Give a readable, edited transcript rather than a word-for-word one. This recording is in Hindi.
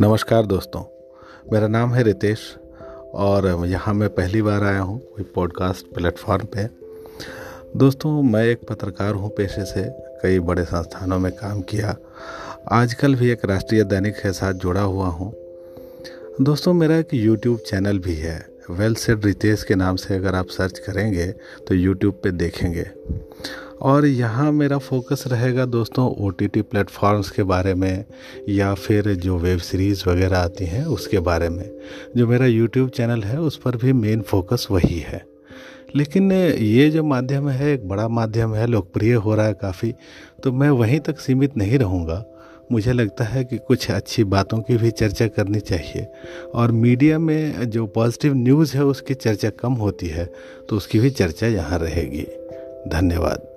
नमस्कार दोस्तों, मेरा नाम है रितेश और यहाँ मैं पहली बार आया हूँ कोई पॉडकास्ट प्लेटफॉर्म पे। दोस्तों, मैं एक पत्रकार हूँ पेशे से, कई बड़े संस्थानों में काम किया, आजकल भी एक राष्ट्रीय दैनिक के साथ जुड़ा हुआ हूँ। दोस्तों, मेरा एक यूट्यूब चैनल भी है, वेल सेड रितेश के नाम से अगर आप सर्च करेंगे तो यूट्यूब पे देखेंगे। और यहाँ मेरा फोकस रहेगा दोस्तों OTT प्लेटफॉर्म्स के बारे में, या फिर जो वेब सीरीज़ वगैरह आती हैं उसके बारे में। जो मेरा यूट्यूब चैनल है उस पर भी मेन फोकस वही है। लेकिन ये जो माध्यम है एक बड़ा माध्यम है, लोकप्रिय हो रहा है काफ़ी, तो मैं वहीं तक सीमित नहीं रहूँगा। मुझे लगता है कि कुछ अच्छी बातों की भी चर्चा करनी चाहिए, और मीडिया में जो पॉजिटिव न्यूज़ है उसकी चर्चा कम होती है, तो उसकी भी चर्चा यहाँ रहेगी। धन्यवाद।